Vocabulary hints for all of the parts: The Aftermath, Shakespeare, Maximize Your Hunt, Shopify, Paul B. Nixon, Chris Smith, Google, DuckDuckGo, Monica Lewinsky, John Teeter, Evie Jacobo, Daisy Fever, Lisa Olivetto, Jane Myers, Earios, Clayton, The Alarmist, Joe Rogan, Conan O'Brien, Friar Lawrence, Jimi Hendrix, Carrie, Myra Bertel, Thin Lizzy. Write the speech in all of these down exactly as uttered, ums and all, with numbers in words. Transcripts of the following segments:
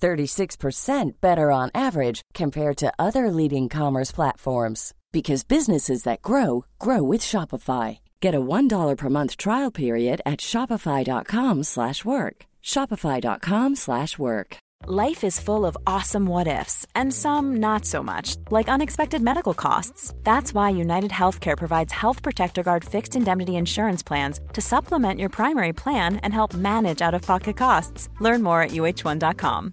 thirty-six percent better on average compared to other leading commerce platforms. Because businesses that grow, grow with Shopify. Get a one dollar per month trial period at shopify.com slash work. Shopify.com slash work. Life is full of awesome what ifs and some not so much, like unexpected medical costs. That's why United Healthcare provides Health Protector Guard fixed indemnity insurance plans to supplement your primary plan and help manage out-of-pocket costs. Learn more at U H one dot com.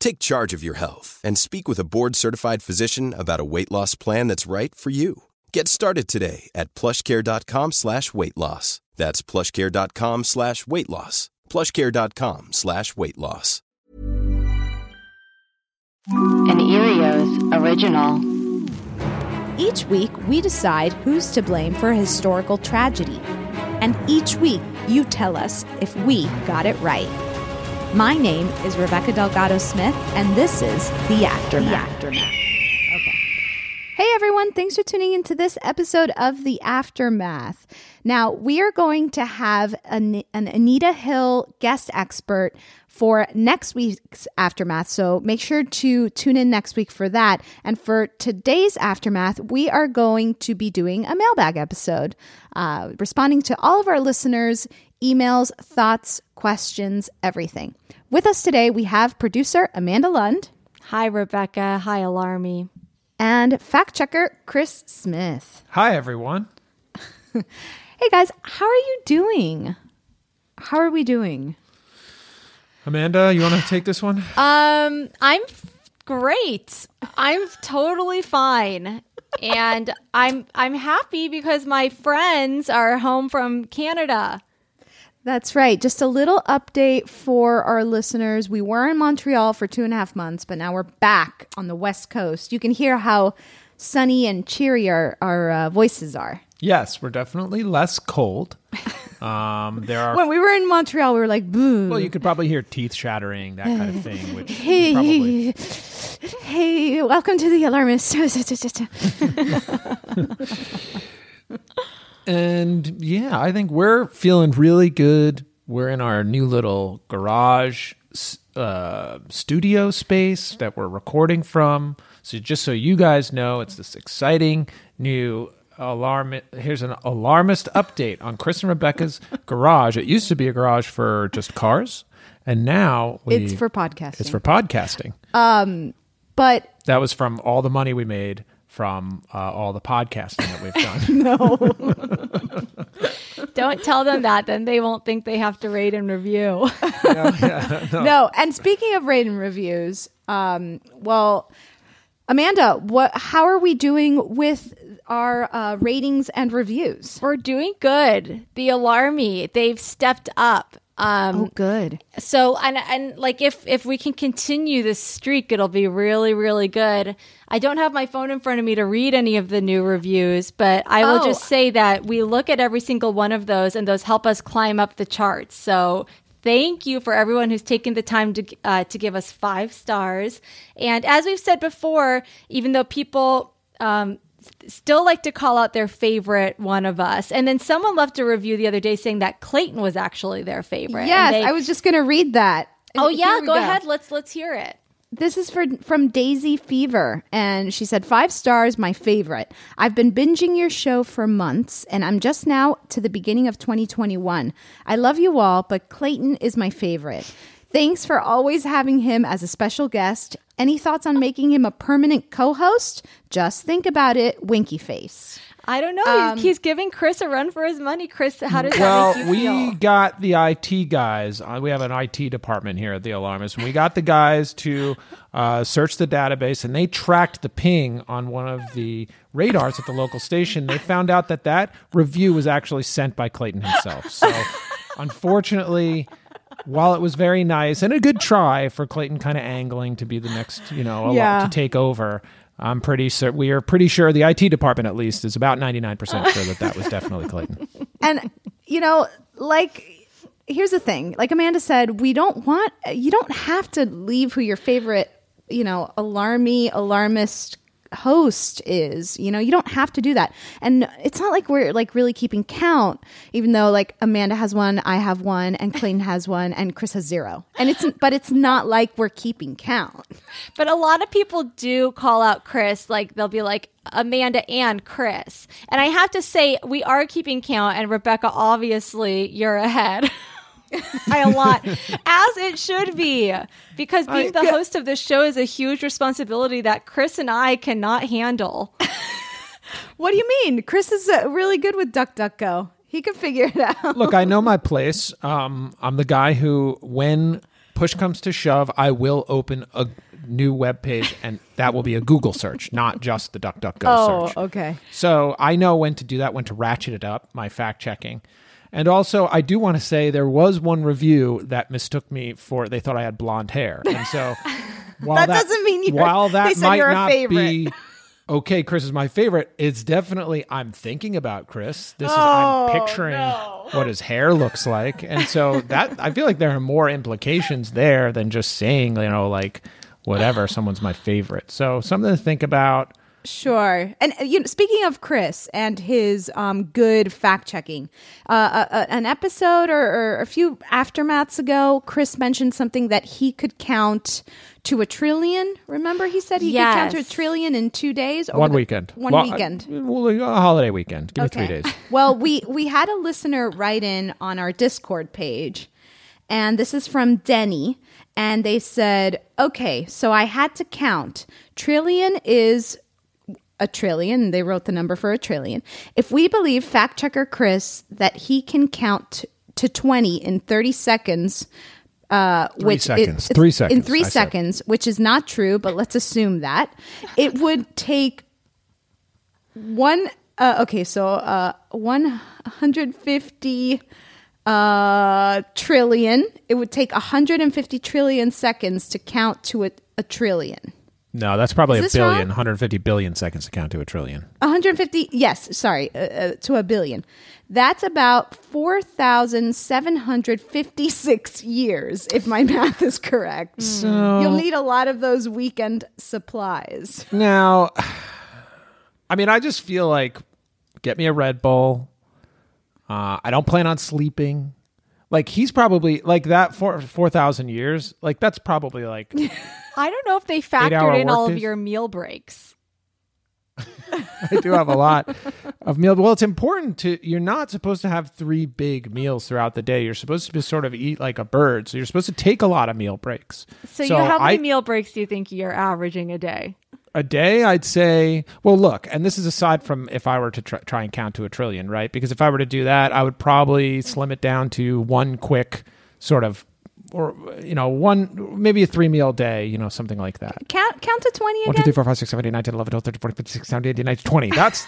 Take charge of your health and speak with a board-certified physician about a weight loss plan that's right for you. Get started today at PlushCare.com slash weight loss. That's PlushCare.com slash weight loss. PlushCare.com slash weight loss. An Earios original. Each week, we decide who's to blame for a historical tragedy. And each week, you tell us if we got it right. My name is Rebecca Delgado-Smith, and this is The Aftermath. The Aftermath. Okay. Hey, everyone. Thanks for tuning into this episode of The Aftermath. Now, we are going to have an, an Anita Hill guest expert for next week's Aftermath, so make sure to tune in next week for that. And for today's Aftermath, we are going to be doing a mailbag episode, uh, responding to all of our listeners' emails, thoughts, questions, everything. With us today, we have producer Amanda Lund. Hi, Rebecca. Hi, Alarmy. And fact checker Chris Smith. Hi, everyone. Hey guys, how are you doing? How are we doing? Amanda, you want to take this one? Um, I'm great. I'm totally fine. And I'm I'm happy because my friends are home from Canada. That's right. Just a little update for our listeners. We were in Montreal for two and a half months, but now we're back on the West Coast. You can hear how sunny and cheery our, our uh, voices are. Yes, we're definitely less cold. Um, there are when we were in Montreal, we were like, "Boo!" Well, you could probably hear teeth shattering, that kind of thing. Which hey, probably... hey, welcome to The Alarmist. And yeah, I think we're feeling really good. We're in our new little garage uh, studio space that we're recording from. So just so you guys know, it's this exciting new. Alarm! Here's an alarmist update on Chris and Rebecca's garage. It used to be a garage for just cars, and now we, it's for podcasting. It's for podcasting. Um, but that was from all the money we made from uh, all the podcasting that we've done. No, don't tell them that; then they won't think they have to rate and review. yeah, yeah, no. no, and speaking of rate and reviews, um, well, Amanda, what? How are we doing with our uh, ratings and reviews? We're doing good. The Alarmy, they've stepped up. Um, oh, good. So, and and like if if we can continue this streak, it'll be really, really good. I don't have my phone in front of me to read any of the new reviews, but I will oh. just say that we look at every single one of those, and those help us climb up the charts. So. Thank you for everyone who's taken the time to uh, to give us five stars. And as we've said before, even though people um, still like to call out their favorite one of us. And then someone left a review the other day saying that Clayton was actually their favorite. Yes, they, I was just going to read that. Oh, yeah, go, go ahead. Let's let's hear it. This is for, from Daisy Fever, and she said, five stars, my favorite. I've been binging your show for months, and I'm just now to the beginning of twenty twenty-one. I love you all, but Clayton is my favorite. Thanks for always having him as a special guest. Any thoughts on making him a permanent co-host? Just think about it, winky face. I don't know. Um, He's giving Chris a run for his money. Chris, how does well, that make you feel? Well, we got the I T guys. Uh, we have an I T department here at The Alarmist. And we got the guys to uh, search the database, and they tracked the ping on one of the radars at the local station. They found out that that review was actually sent by Clayton himself. So, unfortunately... While it was very nice and a good try for Clayton kind of angling to be the next, you know, yeah. to take over, I'm pretty sure we are pretty sure the I T department at least is about ninety-nine percent sure that that was definitely Clayton. And, you know, like, here's the thing. Like Amanda said, we don't want, you don't have to leave who your favorite, you know, alarmy, alarmist host is. You know, you don't have to do that. And it's not like we're like really keeping count, even though like Amanda has one, I have one, and Clayton has one, and Chris has zero. And it's but it's not like we're keeping count. But a lot of people do call out Chris, like they'll be like Amanda and Chris. And I have to say, we are keeping count, and Rebecca, obviously you're ahead. By a lot, as it should be, because being the host of this show is a huge responsibility that Chris and I cannot handle. What do you mean? Chris is uh, really good with DuckDuckGo. He can figure it out. Look, I know my place. Um, I'm the guy who, when push comes to shove, I will open a new web page, and that will be a Google search, not just the DuckDuckGo oh, search. Oh, okay. So I know when to do that, when to ratchet it up, my fact checking. And also, I do want to say there was one review that mistook me for, they thought I had blonde hair. And so, while that, that doesn't mean you're, while that might you're not be, okay, Chris is my favorite, it's definitely, I'm thinking about Chris. This oh, is, I'm picturing no. what his hair looks like. And so, that I feel like there are more implications there than just saying, you know, like, whatever, someone's my favorite. So, something to think about. Sure. And you know, speaking of Chris and his um, good fact checking, uh, a, a, an episode or, or a few aftermaths ago, Chris mentioned something that he could count to a trillion. Remember, he said he yes. could count to a trillion in two days. Or one the, weekend. One well, weekend. Uh, well, a holiday weekend. Give okay. me three days. Well, we, we had a listener write in on our Discord page, and this is from Denny. And they said, okay, so I had to count. Trillion is... a trillion. They wrote the number for a trillion. If we believe fact checker Chris that he can count to twenty in thirty seconds, uh, three which seconds. It, three seconds. in three I seconds, said. Which is not true, but let's assume that it would take one. Uh, okay, so uh, one hundred fifty uh, trillion. It would take one hundred and fifty trillion seconds to count to a, a trillion. No, that's probably a billion, wrong? one hundred fifty billion seconds to count to a trillion. one hundred fifty, yes, sorry, uh, uh, to a billion. That's about four thousand seven hundred fifty-six years, if my math is correct. So, you'll need a lot of those weekend supplies. Now, I mean, I just feel like, get me a Red Bull. Uh, I don't plan on sleeping. Like, he's probably, like, that for four thousand years, like, that's probably, like... I don't know if they factored in all days. Of your meal breaks. I do have a lot of meal. Well, it's important to, you're not supposed to have three big meals throughout the day. You're supposed to be sort of eat like a bird. So you're supposed to take a lot of meal breaks. So, so you, how many I, meal breaks do you think you're averaging a day? A day, I'd say, well, look, and this is aside from if I were to try, try and count to a trillion, right? Because if I were to do that, I would probably slim it down to one quick sort of, or, you know, one, maybe a three meal day, you know, something like that. Count count to twenty again? one, two, three, four, five, six, seven, eight, nine, ten, eleven, twelve, thirteen, fourteen, fifteen, sixteen, seventeen, eighteen, nineteen, twenty. That's,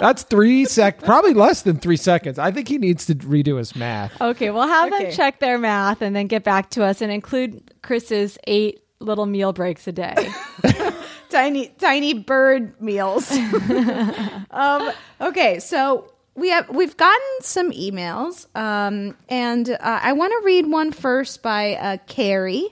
that's three sec, probably less than three seconds. I think he needs to redo his math. Okay, well, have okay. them check their math and then get back to us and include Chris's eight little meal breaks a day. Tiny, tiny bird meals. um, okay, so... We have we've gotten some emails, um, and uh, I want to read one first by uh, Carrie,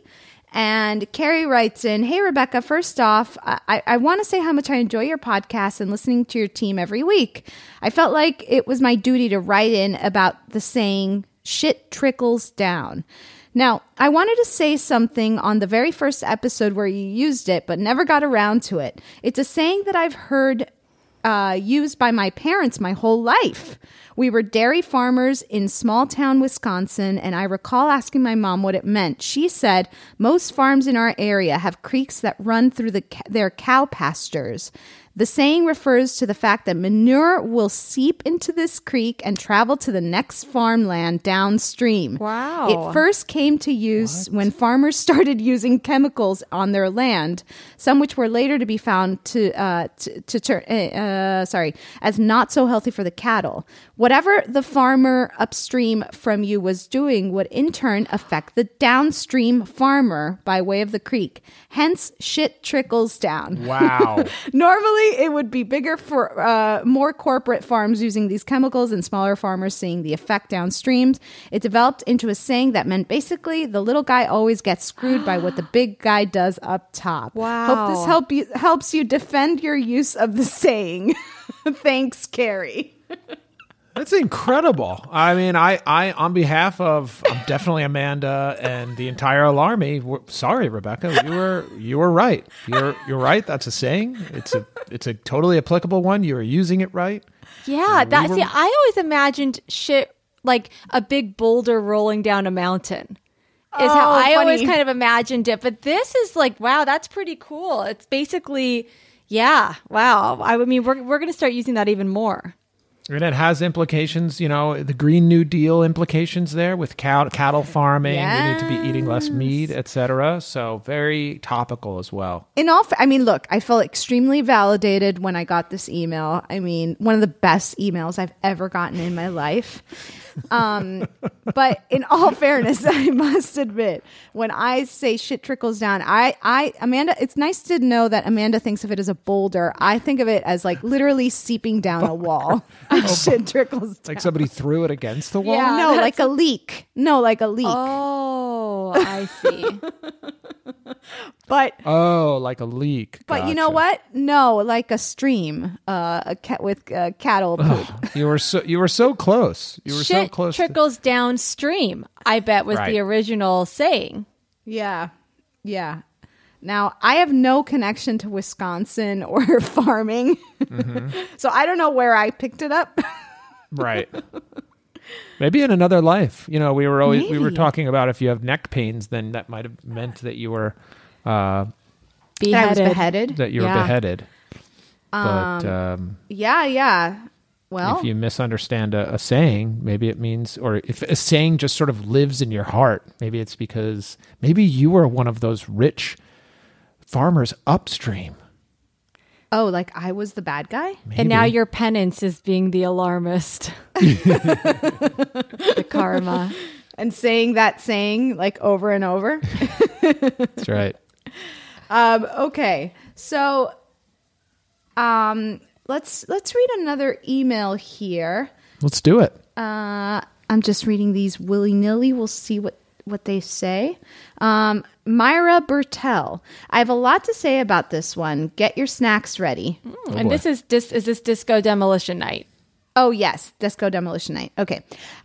And Carrie writes in, hey, Rebecca, first off, I, I want to say how much I enjoy your podcast and listening to your team every week. I felt like it was my duty to write in about the saying, shit trickles down. Now, I wanted to say something on the very first episode where you used it, but never got around to it. It's a saying that I've heard uh, used by my parents my whole life. We were dairy farmers in small town Wisconsin, and I recall asking my mom what it meant. She said, most farms in our area have creeks that run through the, their cow pastures. The saying refers to the fact that manure will seep into this creek and travel to the next farmland downstream. Wow. It first came to use what? when farmers started using chemicals on their land, some which were later to be found to uh, to, to turn uh, sorry as not so healthy for the cattle. Whatever the farmer upstream from you was doing would in turn affect the downstream farmer by way of the creek. Hence, shit trickles down. Wow. Normally, it would be bigger for uh, more corporate farms using these chemicals and smaller farmers seeing the effect downstream. It developed into a saying that meant basically the little guy always gets screwed by what the big guy does up top. Wow. Hope this help you, helps you defend your use of the saying. Thanks, Carrie. That's incredible. I mean, I, I on behalf of I'm definitely Amanda and the entire Alarmy, we're, sorry, Rebecca, you were you were right. You're you're right. That's a saying. It's a it's a totally applicable one. You were using it right. Yeah, we that. Were, see, I always imagined shit like a big boulder rolling down a mountain. Is oh, how I funny. always kind of imagined it. But this is like, wow, that's pretty cool. It's basically, yeah, wow. I mean, we're we're gonna start using that even more. And it has implications, you know, the Green New Deal implications there with cow- cattle farming. Yes. We need to be eating less meat, et cetera. So very topical as well. In all, fa- I mean, look, I felt extremely validated when I got this email. I mean, one of the best emails I've ever gotten in my life. Um, but in all fairness, I must admit, when I say shit trickles down, I, I, Amanda, it's nice to know that Amanda thinks of it as a boulder. I think of it as like literally seeping down a wall. Oh, shit trickles down. Like somebody threw it against the wall? Yeah, no, like a leak. No, like a leak. Oh, I see. But oh, like a leak. But gotcha. You know what? No, like a stream, uh, a cat with uh, cattle poop. You were so you were so close. You were Shit so close. Shit trickles to- downstream. I bet was right. The original saying. Yeah, yeah. Now I have no connection to Wisconsin or farming, mm-hmm. So I don't know where I picked it up. Right. Maybe in another life, you know, we were always Maybe. we were talking about if you have neck pains, then that might have meant that you were uh, beheaded. That I was beheaded. That you yeah. were beheaded. Um, but um, yeah, yeah. Well, if you misunderstand a, a saying, maybe it means, or if a saying just sort of lives in your heart, maybe it's because maybe you were one of those rich farmers upstream. Oh, like I was the bad guy? Maybe. And now your penance is being the alarmist. The karma. And saying that saying like over and over. That's right. Um, okay. So um, let's let's read another email here. Let's do it. Uh, I'm just reading these willy-nilly. We'll see what, what they say. Um Myra Bertel. I have a lot to say about this one. Get your snacks ready. Mm, oh and boy. this is dis- is this Disco Demolition Night? Oh, yes. Disco Demolition Night. Okay.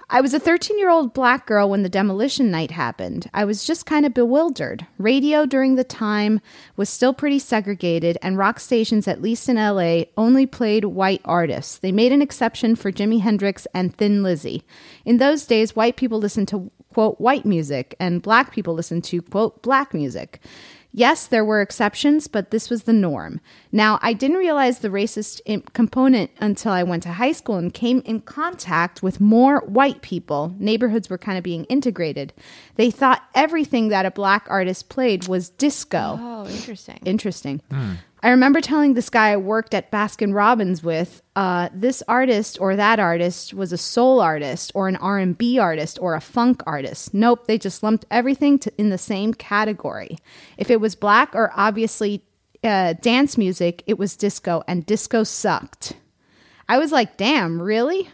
I was a thirteen-year-old black girl when the demolition night happened. I was just kind of bewildered. Radio during the time was still pretty segregated, and rock stations, at least in L A, only played white artists. They made an exception for Jimi Hendrix and Thin Lizzy. In those days, white people listened to quote, white music, and black people listen to, quote, black music. Yes, there were exceptions, but this was the norm. Now, I didn't realize the racist imp- component until I went to high school and came in contact with more white people. Neighborhoods were kind of being integrated. They thought everything that a black artist played was disco. Oh, interesting. Interesting. Mm. I remember telling this guy I worked at Baskin Robbins with, uh, this artist or that artist was a soul artist or an R and B artist or a funk artist. Nope, they just lumped everything to, in the same category. If it was black or obviously uh, dance music, it was disco, and disco sucked. I was like, damn, really?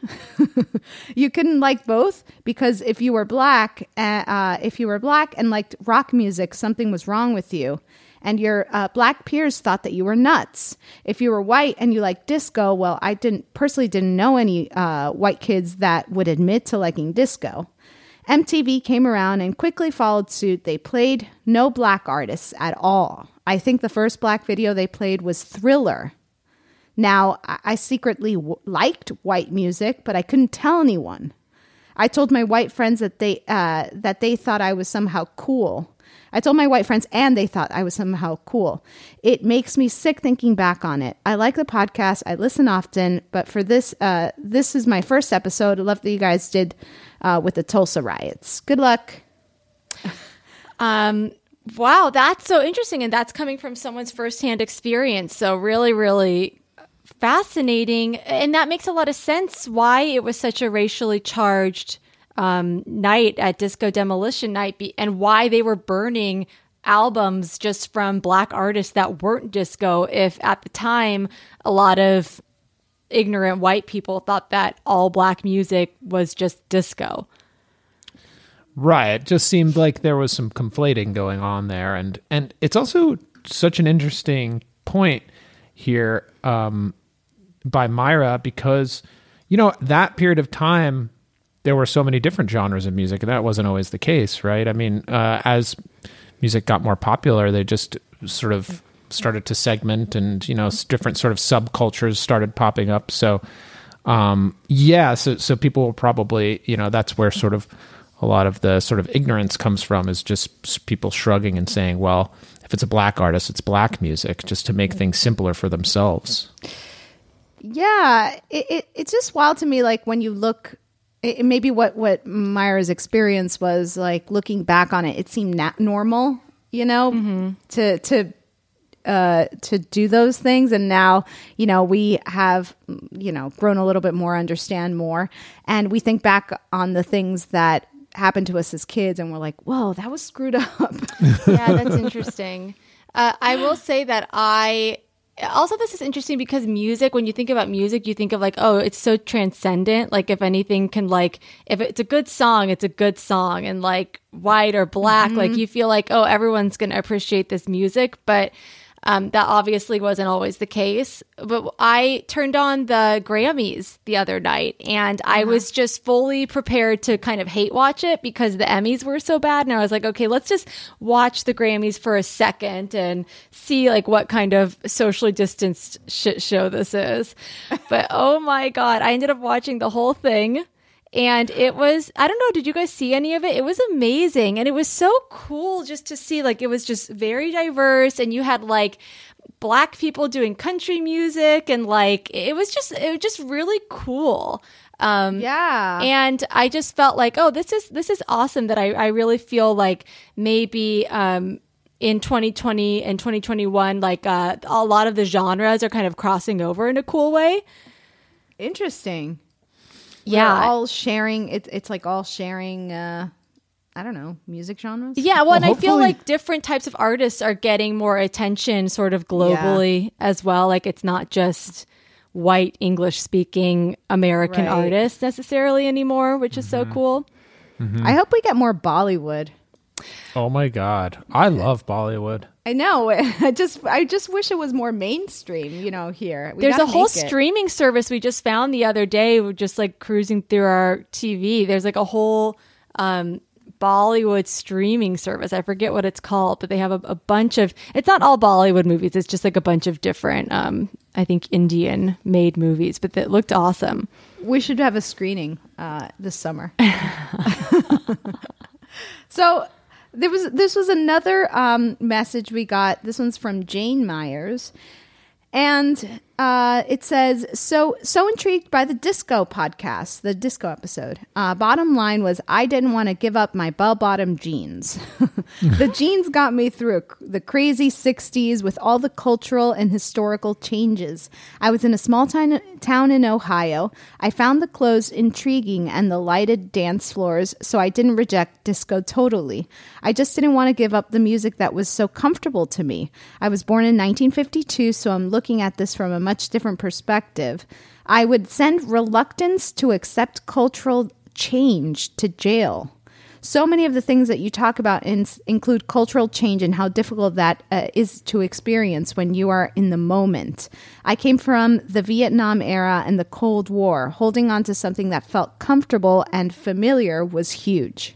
You couldn't like both? Because if you were black, uh, uh, if you were black and liked rock music, something was wrong with you. And your uh, black peers thought that you were nuts. If you were white and you liked disco, well, I didn't personally didn't know any uh, white kids that would admit to liking disco. M T V came around and quickly followed suit. They played no black artists at all. I think the first black video they played was Thriller. Now, I, I secretly w- liked white music, but I couldn't tell anyone. I told my white friends that they uh, that they thought I was somehow cool. I told my white friends and they thought I was somehow cool. It makes me sick thinking back on it. I like the podcast. I listen often. But for this, uh, this is my first episode. I love that you guys did uh, with the Tulsa riots. Good luck. um, wow, that's so interesting. And that's coming from someone's firsthand experience. So really, really fascinating. And that makes a lot of sense why it was such a racially charged Um, night at Disco Demolition Night be- and why they were burning albums just from black artists that weren't disco, if at the time a lot of ignorant white people thought that all black music was just disco. Right. It just seemed like there was some conflating going on there. And, and it's also such an interesting point here um, by Myra, because, you know, that period of time, there were so many different genres of music, and that wasn't always the case, right? I mean, uh, as music got more popular, they just sort of started to segment, and, you know, different sort of subcultures started popping up. So, um, yeah, so, so people will probably, you know, that's where sort of a lot of the sort of ignorance comes from, is just people shrugging and saying, well, if it's a black artist, it's black music, just to make things simpler for themselves. Yeah, it, it, it's just wild to me, like, when you look... It, maybe what, what Myra's experience was, like, looking back on it, it seemed na- normal, you know, mm-hmm. to to uh, to do those things. And now, you know, we have, you know, grown a little bit more, understand more. And we think back on the things that happened to us as kids and we're like, whoa, that was screwed up. Yeah, that's interesting. Uh, I will say that I... Also, this is interesting because music, when you think about music, you think of like, oh, it's so transcendent. Like, if anything can, like, if it's a good song, it's a good song. And like white or black, mm-hmm. like you feel like, oh, everyone's going to appreciate this music. But um, that obviously wasn't always the case. But I turned on the Grammys the other night and uh-huh. I was just fully prepared to kind of hate watch it because the Emmys were so bad. And I was like, okay, let's just watch the Grammys for a second and see like what kind of socially distanced shit show this is. But oh my God, I ended up watching the whole thing. And it was, I don't know, did you guys see any of it? It was amazing. And it was so cool just to see, like, it was just very diverse. And you had, like, black people doing country music. And, like, it was just, it was just really cool. Um, yeah. And I just felt like, oh, this is, this is awesome that I, I really feel like maybe, um, in twenty twenty and twenty twenty-one, like, uh, a lot of the genres are kind of crossing over in a cool way. Interesting. We're yeah, all sharing. It's it's like all sharing. Uh, I don't know, music genres. Yeah, well, well and hopefully. I feel like different types of artists are getting more attention, sort of globally yeah. as well. Like it's not just white English speaking American right. artists necessarily anymore, which is mm-hmm. so cool. Mm-hmm. I hope we get more Bollywood. Oh my God, I love Bollywood. I know. I just I just wish it was more mainstream, you know, here. We There's a whole streaming service we just found the other day. We're just like cruising through our T V. There's like a whole um, Bollywood streaming service. I forget what it's called, but they have a, a bunch of, it's not all Bollywood movies. It's just like a bunch of different, um, I think, Indian made movies, but that looked awesome. We should have a screening uh, this summer. So... There was this was another um, message we got. This one's from Jane Myers, and uh, it says, "So so intrigued by the disco podcast, the disco episode. Uh, bottom line was I didn't want to give up my bell-bottom jeans. The jeans got me through the crazy sixties with all the cultural and historical changes. I was in a small t- town in Ohio. I found the clothes intriguing and the lighted dance floors, so I didn't reject disco totally. I just didn't want to give up the music that was so comfortable to me. I was born in nineteen fifty-two, so I'm looking at this from a much much different perspective. I would send reluctance to accept cultural change to jail. So many of the things that you talk about in, include cultural change and how difficult that uh, is to experience when you are in the moment. I came from the Vietnam era and the Cold War. Holding on to something that felt comfortable and familiar was huge.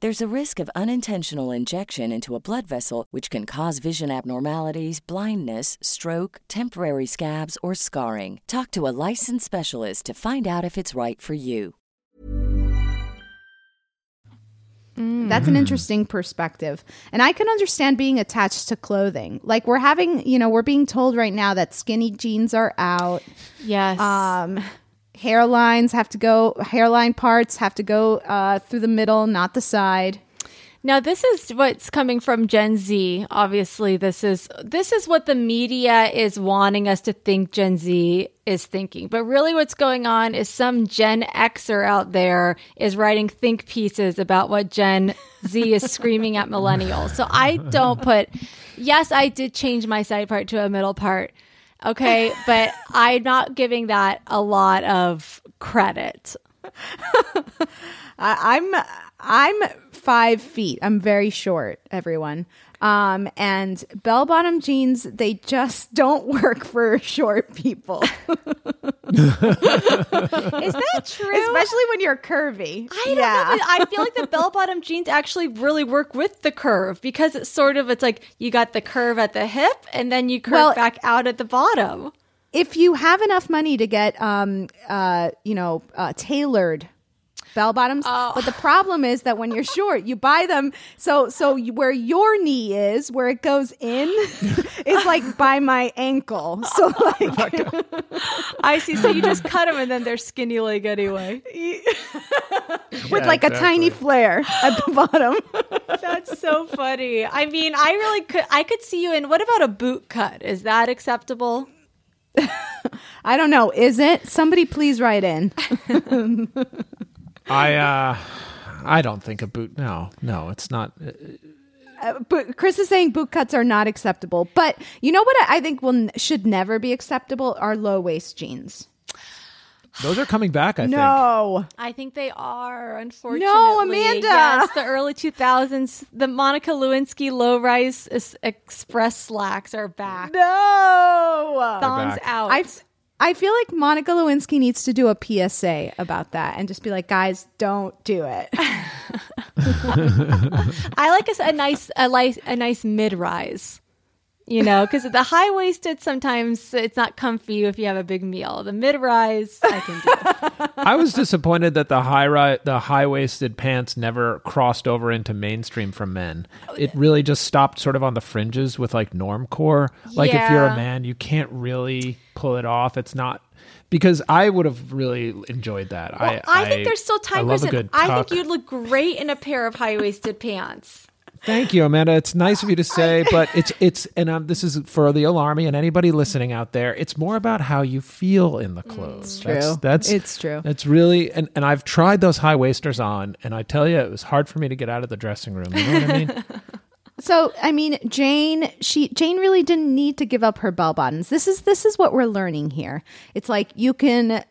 There's a risk of unintentional injection into a blood vessel, which can cause vision abnormalities, blindness, stroke, temporary scabs, or scarring. Talk to a licensed specialist to find out if it's right for you. Mm. That's an interesting perspective. And I can understand being attached to clothing. Like we're having, you know, we're being told right now that skinny jeans are out. Yes. Um... Hairlines have to go, hairline parts have to go uh, through the middle, not the side. Now, this is what's coming from Gen Z. Obviously, this is this is what the media is wanting us to think Gen Z is thinking. But really what's going on is some Gen Xer out there is writing think pieces about what Gen Z is screaming at millennials. So I don't put, yes, I did change my side part to a middle part. Okay, but I'm not giving that a lot of credit. uh, I'm I'm five feet. I'm very short, everyone. Um, and bell-bottom jeans, they just don't work for short people. Is that true? Especially when you're curvy. I don't yeah. know. I feel like the bell-bottom jeans actually really work with the curve because it's sort of, it's like you got the curve at the hip and then you curve well, back out at the bottom. If you have enough money to get, um, uh, you know, uh, tailored bell bottoms, oh. But the problem is that when you're short, you buy them so so you, where your knee is, where it goes in, is like by my ankle. So like, I see. So you just cut them, and then they're skinny leg anyway, yeah, with like exactly. a tiny flare at the bottom. That's so funny. I mean, I really could. I could see you in. What about a boot cut? Is that acceptable? I don't know. Is it? Somebody please write in. I uh, I don't think a boot. No, no, it's not. Uh, uh, but Chris is saying boot cuts are not acceptable. But you know what I think will should never be acceptable are low waist jeans. Those are coming back. I no. think. No, I think they are. Unfortunately, no, Amanda. Yes, the early two thousands, the Monica Lewinsky low rise es- express slacks are back. No, thumbs back. out. I've, I feel like Monica Lewinsky needs to do a P S A about that and just be like, guys, don't do it. I like a, a nice a, li- a nice mid-rise, you know, because the high-waisted, sometimes it's not comfy if you have a big meal. The mid-rise, I can do. I was disappointed that the high ri- the high-waisted pants never crossed over into mainstream for men. It really just stopped sort of on the fringes with like normcore. Like yeah. if you're a man, you can't really pull it off. It's not. Because I would have really enjoyed that. Well, I, I think I, there's still time for it. I think you'd look great in a pair of high-waisted pants. Thank you, Amanda. It's nice of you to say, but it's it's and um, this is for the Alarmy and anybody listening out there. It's more about how you feel in the clothes. It's true. That's, that's it's true. That's really and, and I've tried those high-waisters on, and I tell you, it was hard for me to get out of the dressing room. You know what I mean? So, I mean, Jane, she Jane really didn't need to give up her bell bottoms. This is this is what we're learning here. It's like you can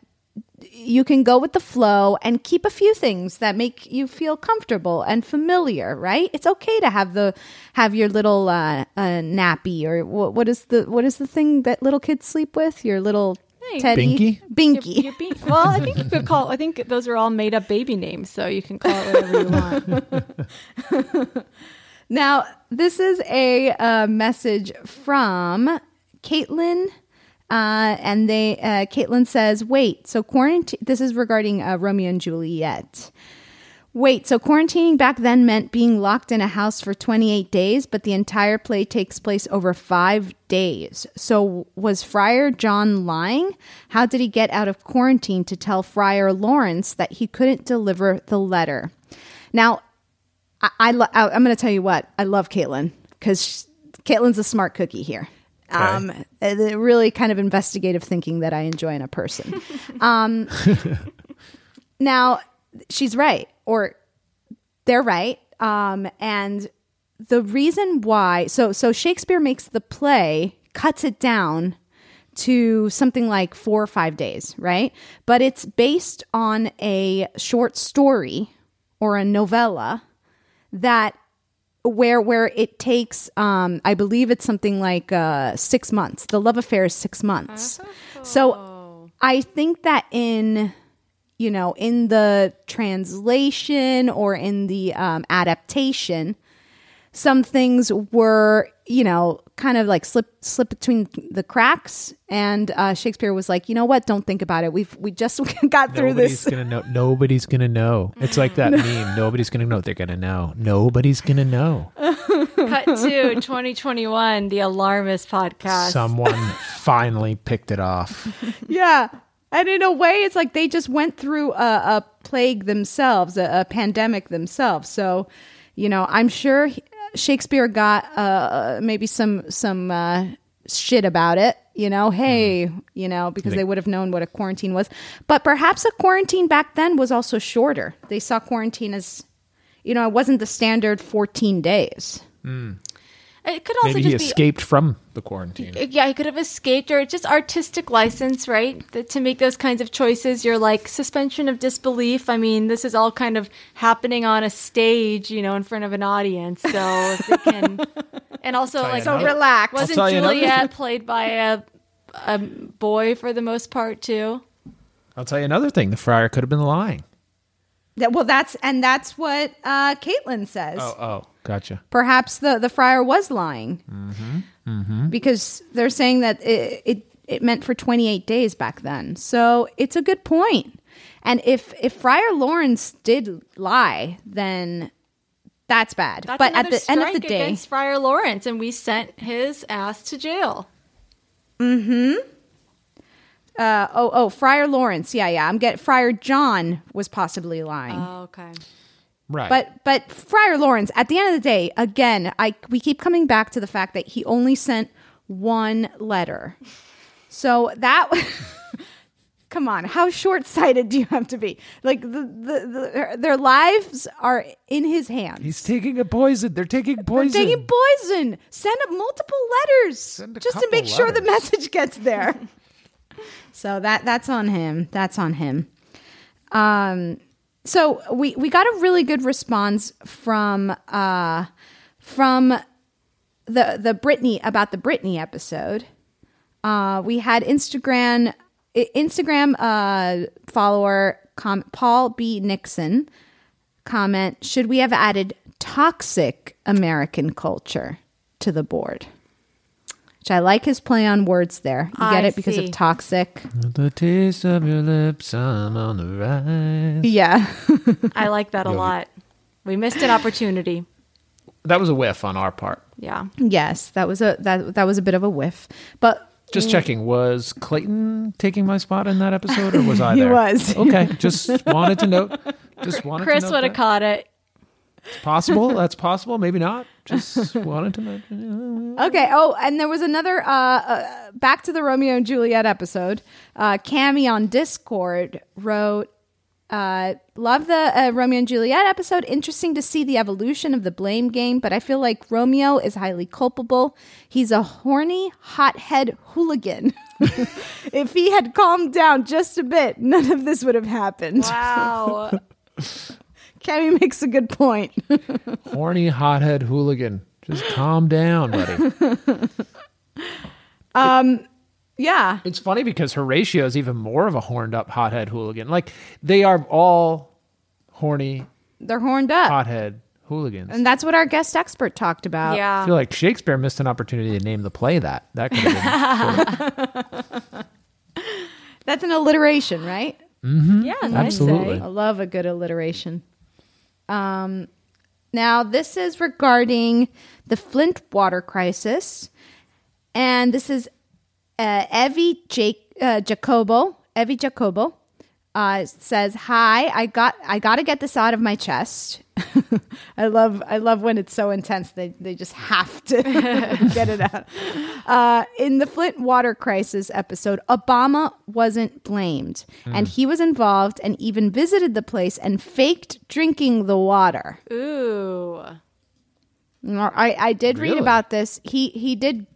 you can go with the flow and keep a few things that make you feel comfortable and familiar, right? It's okay to have the have your little uh, uh, nappy or what, what is the what is the thing that little kids sleep with? Your little hey, teddy, binky. Binky. Your, your bin- well, I think you could call. I think those are all made up baby names, so you can call it whatever you want. Now, this is a uh, message from Caitlin, uh, and they uh, Caitlin says, wait, so quarantine, this is regarding uh, Romeo and Juliet. Wait, so quarantining back then meant being locked in a house for twenty-eight days, but the entire play takes place over five days. So was Friar John lying? How did he get out of quarantine to tell Friar Lawrence that he couldn't deliver the letter? Now, I, I lo- I'm going to tell you what, I love Caitlin because Caitlin's a smart cookie here. Okay. Um, the really kind of investigative thinking that I enjoy in a person. um, now, she's right, or they're right. Um, and the reason why, so so Shakespeare makes the play, cuts it down to something like four or five days, right? But it's based on a short story or a novella that where where it takes, um, I believe it's something like uh, six months. The love affair is six months. Oh. So I think that in, you know, in the translation or in the um, adaptation, some things were, you know, kind of like slip slip between the cracks, and uh, Shakespeare was like, you know what? Don't think about it. We've we just got through nobody's this. Gonna know. Nobody's gonna know. It's like that meme. Nobody's gonna know. They're gonna know. Nobody's gonna know. Cut to twenty twenty-one, the Alarmist podcast. Someone finally picked it off. Yeah. And in a way, it's like they just went through a, a plague themselves, a, a pandemic themselves. So, you know, I'm sure he, Shakespeare got uh, maybe some some uh, shit about it, you know, hey, mm. you know, because they would have known what a quarantine was. But perhaps a quarantine back then was also shorter. They saw quarantine as, you know, it wasn't the standard fourteen days. Mm. It could also maybe just he escaped be, from the quarantine. Yeah, he could have escaped, or it's just artistic license, right? That, to make those kinds of choices, you're like suspension of disbelief. I mean, this is all kind of happening on a stage, you know, in front of an audience. So if it can, and also like, so relax. Wasn't Juliet played by a a boy for the most part too? I'll tell you another thing: the friar could have been lying. That, well, that's and that's what uh, Caitlin says. Oh, oh. Gotcha. Perhaps the, the friar was lying, mm-hmm. Mm-hmm. because they're saying that it, it it meant for twenty-eight days back then. So it's a good point. And if if Friar Lawrence did lie, then that's bad. That's but at the end of the day, against Friar Lawrence, and we sent his ass to jail. Mm-hmm. Uh, oh oh, Friar Lawrence. Yeah yeah. I'm get Friar John was possibly lying. Oh, okay. Right. But but Friar Lawrence, at the end of the day, again, I we keep coming back to the fact that he only sent one letter. So that, come on, how short-sighted do you have to be? Like the, the, the their lives are in his hands. He's taking a poison. They're taking poison. They're taking poison. Send up multiple letters Send a just to make letters. Sure the message gets there. So that that's on him. That's on him. Um. So we, we got a really good response from uh, from the the Britney about the Britney episode. Uh, we had Instagram Instagram uh, follower com- Paul B. Nixon comment, should we have added toxic American culture to the board? Which I like his play on words there. You get I it because see. of toxic. With the taste of your lips, I'm on the rise. Yeah. I like that a lot. We missed an opportunity. That was a whiff on our part. Yeah. Yes, that was a that that was a bit of a whiff. But just checking, was Clayton taking my spot in that episode, or was I there? He was. Okay, just wanted to note. Just wanted Chris to note would have caught it. It's possible. That's possible. Maybe not. Just wanted to mention. Okay. Oh, and there was another uh, uh, back to the Romeo and Juliet episode. Uh, Cammy on Discord wrote, uh, love the uh, Romeo and Juliet episode. Interesting to see the evolution of the blame game, but I feel like Romeo is highly culpable. He's a horny, hothead hooligan. If he had calmed down just a bit, none of this would have happened. Wow. Cammy makes a good point. Horny, hothead hooligan. Just calm down, buddy. Um, it, yeah. It's funny because Horatio is even more of a horned up hothead hooligan. Like, they are all horny. They're horned up. Hothead hooligans. And that's what our guest expert talked about. Yeah. I feel like Shakespeare missed an opportunity to name the play that. That could have been. Cool. That's an alliteration, right? Mm-hmm. Yeah, absolutely. I love a good alliteration. Um, now, this is regarding the Flint water crisis. And this is uh, Evie Jac- uh, Jacobo. Evie Jacobo uh, says, hi, I got I got to get this out of my chest. I love I love when it's so intense. They, they just have to get it out. Uh, in the Flint water crisis episode, Obama wasn't blamed. Mm. And he was involved and even visited the place and faked drinking the water. Ooh. I, I did really? read about this. He, he did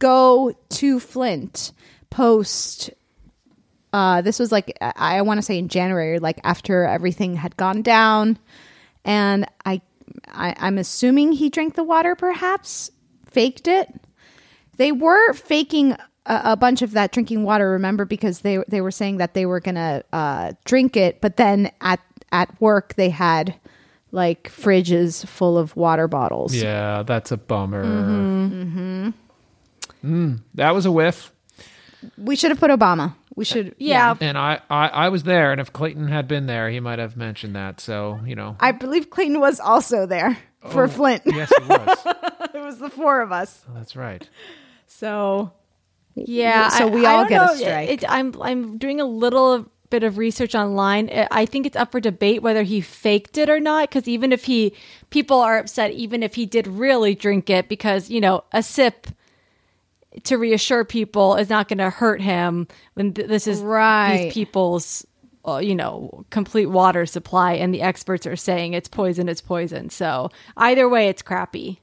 go to Flint post... Uh, this was like, I, I want to say in January, like after everything had gone down. And I, I, I'm assuming he drank the water, perhaps, faked it. They were faking a, a bunch of that drinking water, remember, because they they were saying that they were going to uh, drink it. But then at, at work, they had like fridges full of water bottles. Yeah, that's a bummer. Mm-hmm. Mm-hmm. Mm, that was a whiff. We should have put Obama. We should, yeah. yeah. And I, I, I was there, and if Clayton had been there, he might have mentioned that. So, you know. I believe Clayton was also there oh, for Flint. Yes, he was. It was the four of us. Oh, that's right. So, yeah. So we I, all I get know. a strike. It, it, I'm, I'm doing a little bit of research online. I think it's up for debate whether he faked it or not, because even if he, people are upset, even if he did really drink it, because, you know, a sip to reassure people is not going to hurt him when th- this is right. these people's, uh, you know, complete water supply, and the experts are saying it's poison, it's poison. So either way, it's crappy.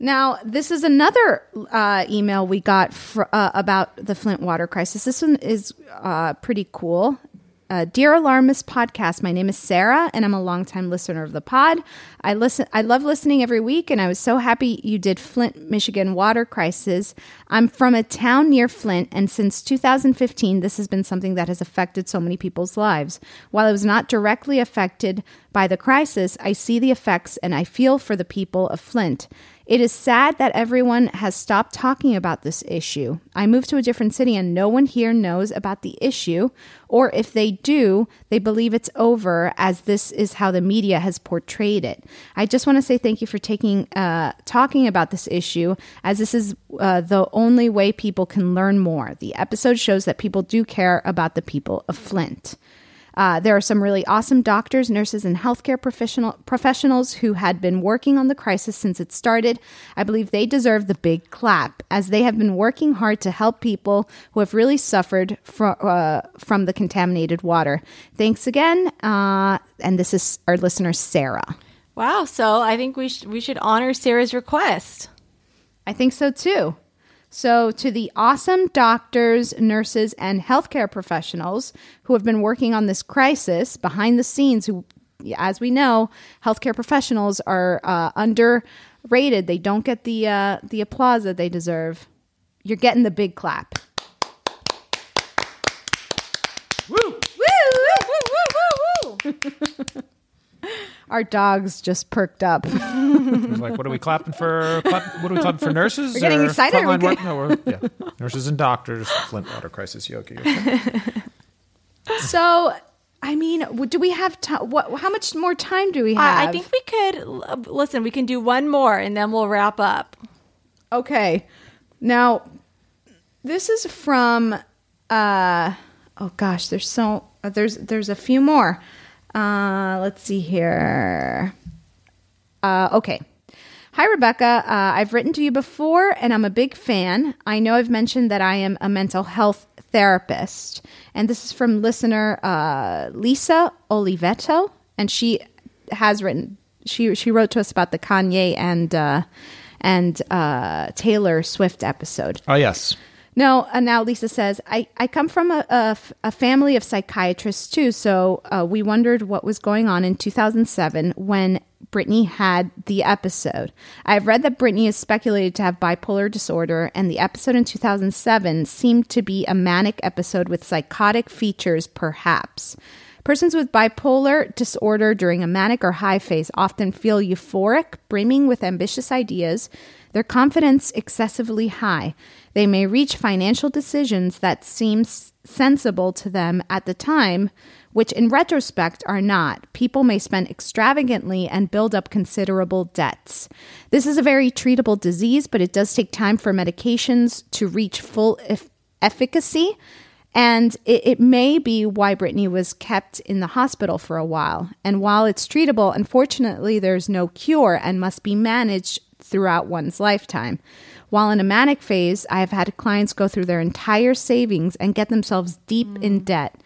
Now, this is another uh, email we got fr- uh, about the Flint water crisis. This one is uh, pretty cool. Uh, Dear Alarmist Podcast, my name is Sarah, and I'm a longtime listener of the pod. I listen, I love listening every week, and I was so happy you did Flint, Michigan water crisis. I'm from a town near Flint, and since two thousand fifteen, this has been something that has affected so many people's lives. While I was not directly affected by the crisis, I see the effects, and I feel for the people of Flint. It is sad that everyone has stopped talking about this issue. I moved to a different city and no one here knows about the issue, or if they do, they believe it's over, as this is how the media has portrayed it. I just want to say thank you for taking uh, talking about this issue, as this is uh, the only way people can learn more. The episode shows that people do care about the people of Flint. Uh, there are some really awesome doctors, nurses, and healthcare professional professionals who had been working on the crisis since it started. I believe they deserve the big clap, as they have been working hard to help people who have really suffered fr- uh, from the contaminated water. Thanks again. Uh, and this is our listener, Sarah. Wow. So I think we sh- we should honor Sarah's request. I think so, too. So to the awesome doctors, nurses, and healthcare professionals who have been working on this crisis behind the scenes, who, as we know, healthcare professionals are uh, underrated. They don't get the uh, the applause that they deserve. You're getting the big clap. Woo! Woo! Woo! Woo! Woo! Woo! Woo! our dogs just perked up. Like, what are we clapping for? Clap, what are we clapping for? Nurses? We're getting excited. We're getting... No, we're, yeah. Nurses and doctors. Flint water crisis. Yoki. Okay. So, I mean, do we have time? What? How much more time do we have? Uh, I think we could listen. We can do one more, and then we'll wrap up. Okay. Now, this is from. Uh, oh gosh, there's so there's there's a few more. Uh, let's see here. Uh, okay. Hi, Rebecca. Uh, I've written to you before, and I'm a big fan. I know I've mentioned that I am a mental health therapist. And this is from listener uh, Lisa Olivetto. And she has written, she she wrote to us about the Kanye and, uh, and uh, Taylor Swift episode. Oh, yes. No, and now Lisa says, I, I come from a, a, a family of psychiatrists too, so uh, we wondered what was going on in two thousand seven when Britney had the episode. I've read that Britney is speculated to have bipolar disorder, and the episode in two thousand seven seemed to be a manic episode with psychotic features, perhaps. Persons with bipolar disorder during a manic or high phase often feel euphoric, brimming with ambitious ideas, their confidence excessively high. They may reach financial decisions that seem sensible to them at the time, which in retrospect are not. People may spend extravagantly and build up considerable debts. This is a very treatable disease, but it does take time for medications to reach full ef- efficacy, and it, it may be why Britney was kept in the hospital for a while. And while it's treatable, unfortunately, there's no cure and must be managed throughout one's lifetime. While in a manic phase, I have had clients go through their entire savings and get themselves deep mm. in debt.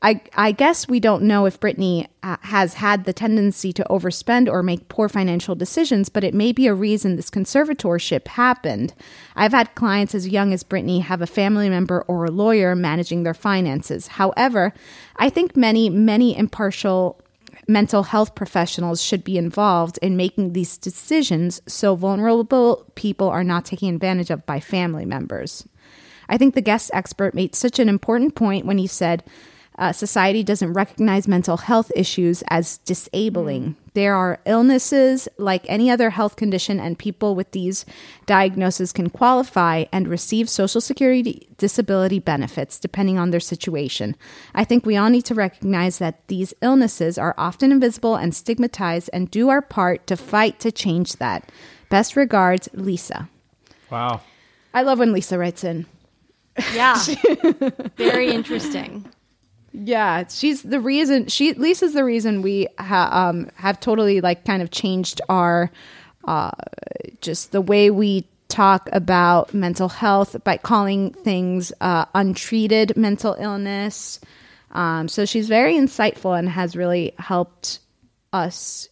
I, I guess we don't know if Britney uh, has had the tendency to overspend or make poor financial decisions, but it may be a reason this conservatorship happened. I've had clients as young as Britney have a family member or a lawyer managing their finances. However, I think many, many impartial mental health professionals should be involved in making these decisions so vulnerable people are not taken advantage of by family members. I think the guest expert made such an important point when he said, uh, society doesn't recognize mental health issues as disabling. Mm. There are illnesses like any other health condition, and people with these diagnoses can qualify and receive Social Security disability benefits depending on their situation. I think we all need to recognize that these illnesses are often invisible and stigmatized and do our part to fight to change that. Best regards, Lisa. Wow. I love when Lisa writes in. Yeah. Very interesting. Yeah, she's the reason. She Lisa's the reason we ha, um, have totally like kind of changed our uh, just the way we talk about mental health by calling things uh, untreated mental illness. Um, so she's very insightful and has really helped us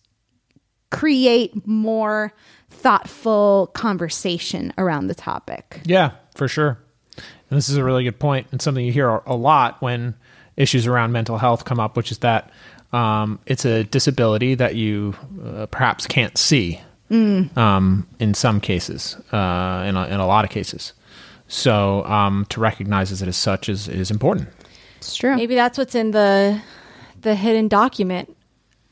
create more thoughtful conversation around the topic. Yeah, for sure. And this is a really good point, and something you hear a lot when issues around mental health come up, which is that um, it's a disability that you uh, perhaps can't see mm. um, in some cases, uh, in, a, in a lot of cases. So um, to recognize it as such is, is important. It's true. Maybe that's what's in the the hidden document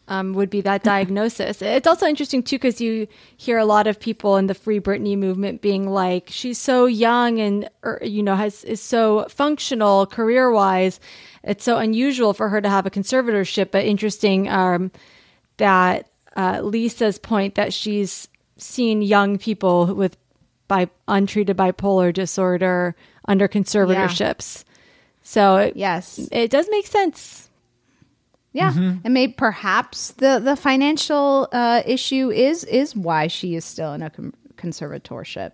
um, would be that diagnosis. It's also interesting, too, because you hear a lot of people in the Free Britney movement being like, she's so young and, er, you know, has is so functional career-wise. It's so unusual for her to have a conservatorship, but interesting um, that uh, Lisa's point that she's seen young people with bi- untreated bipolar disorder under conservatorships. Yeah. So it, yes, it does make sense. Yeah, mm-hmm. And maybe perhaps the the financial uh, issue is is why she is still in a com- conservatorship.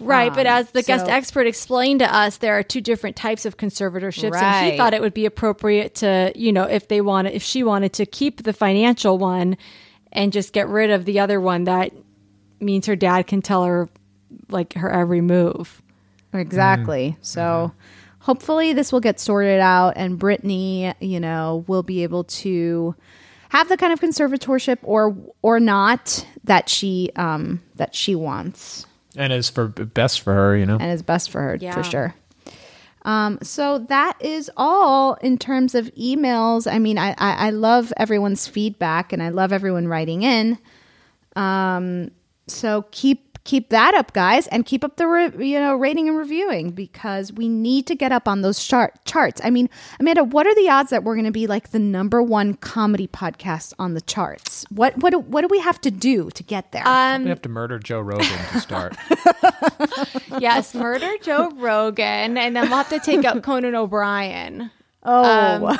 Right, um, but as the so, guest expert explained to us, there are two different types of conservatorships, right. And she thought it would be appropriate to, you know, if they wanted, if she wanted to keep the financial one and just get rid of the other one, that means her dad can tell her like her every move. Exactly. Mm-hmm. So hopefully this will get sorted out, and Britney, you know, will be able to have the kind of conservatorship or or not that she um, that she wants. And is for best for her, you know. And is best for her, yeah. For sure. Um, so that is all in terms of emails. I mean, I, I, I love everyone's feedback and I love everyone writing in. Um, so keep, keep that up, guys, and keep up the, re- you know, rating and reviewing, because we need to get up on those chart charts. I mean, Amanda, what are the odds that we're going to be like the number one comedy podcast on the charts? What, what, what do we have to do to get there? Um, we have to murder Joe Rogan to start. Yes, murder Joe Rogan, and then we'll have to take up Conan O'Brien. Oh, um,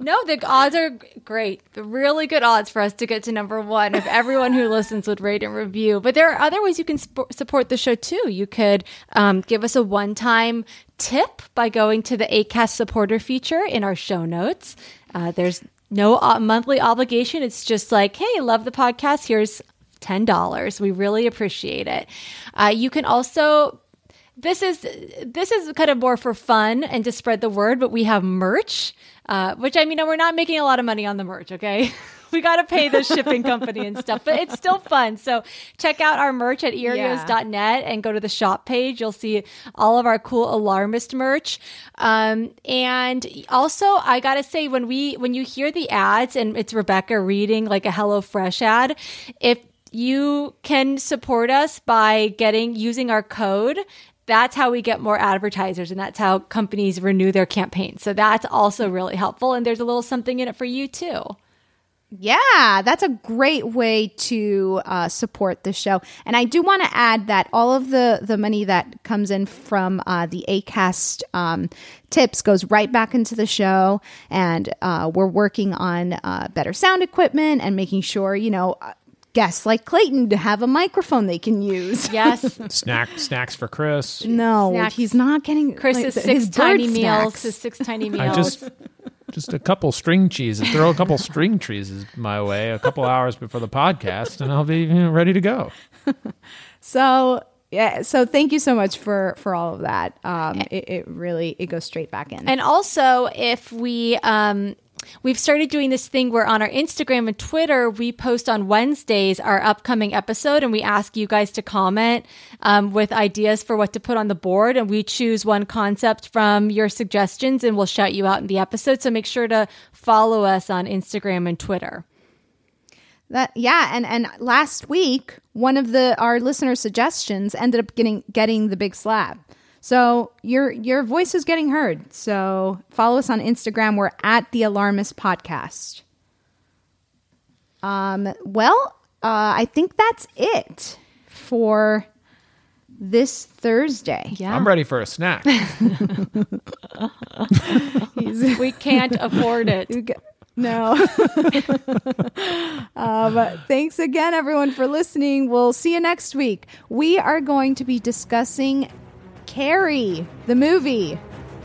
no, the odds are great. The really good odds for us to get to number one if everyone who listens would rate and review. But there are other ways you can sp- support the show too. You could um, give us a one-time tip by going to the Acast supporter feature in our show notes. Uh, there's no uh, monthly obligation. It's just like, hey, love the podcast. Here's ten dollars. We really appreciate it. Uh, you can also, this is this is kind of more for fun and to spread the word, but we have merch, uh, which, I mean, we're not making a lot of money on the merch, okay? We got to pay the shipping company and stuff, but it's still fun. So check out our merch at earios dot net yeah. and go to the shop page. You'll see all of our cool Alarmist merch. Um, and also, I got to say, when we when you hear the ads and it's Rebecca reading like a HelloFresh ad, if you can support us by getting using our code. That's how we get more advertisers, and that's how companies renew their campaigns. So that's also really helpful. And there's a little something in it for you too. Yeah, that's a great way to uh, support the show. And I do want to add that all of the, the money that comes in from uh, the Acast um, tips goes right back into the show. And uh, we're working on uh, better sound equipment and making sure, you know, guests like Clayton to have a microphone they can use. Yes. Snack, snacks for Chris. No, snacks. He's not getting Chris's like, six tiny meals. His six tiny meals. I just, just a couple string cheeses. Throw a couple string cheeses my way a couple hours before the podcast, and I'll be, you know, ready to go. So yeah, so thank you so much for, for all of that. Um, it, it really it goes straight back in. And also, if we. Um, We've started doing this thing where on our Instagram and Twitter, we post on Wednesdays our upcoming episode, and we ask you guys to comment um, with ideas for what to put on the board. And we choose one concept from your suggestions, and we'll shout you out in the episode. So make sure to follow us on Instagram and Twitter. That, yeah, and, and last week, one of the our listener suggestions ended up getting getting the big slab. So your your voice is getting heard. So follow us on Instagram. We're at The Alarmist Podcast. Um, well, uh, I think that's it for this Thursday. Yeah. I'm ready for a snack. We can't afford it. No. um, thanks again, everyone, for listening. We'll see you next week. We are going to be discussing Carrie, the movie,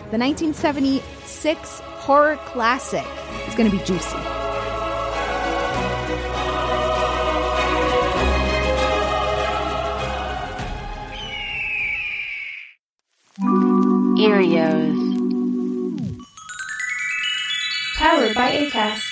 the nineteen seventy-six horror classic. It's going to be juicy. Earios. Powered by Acast.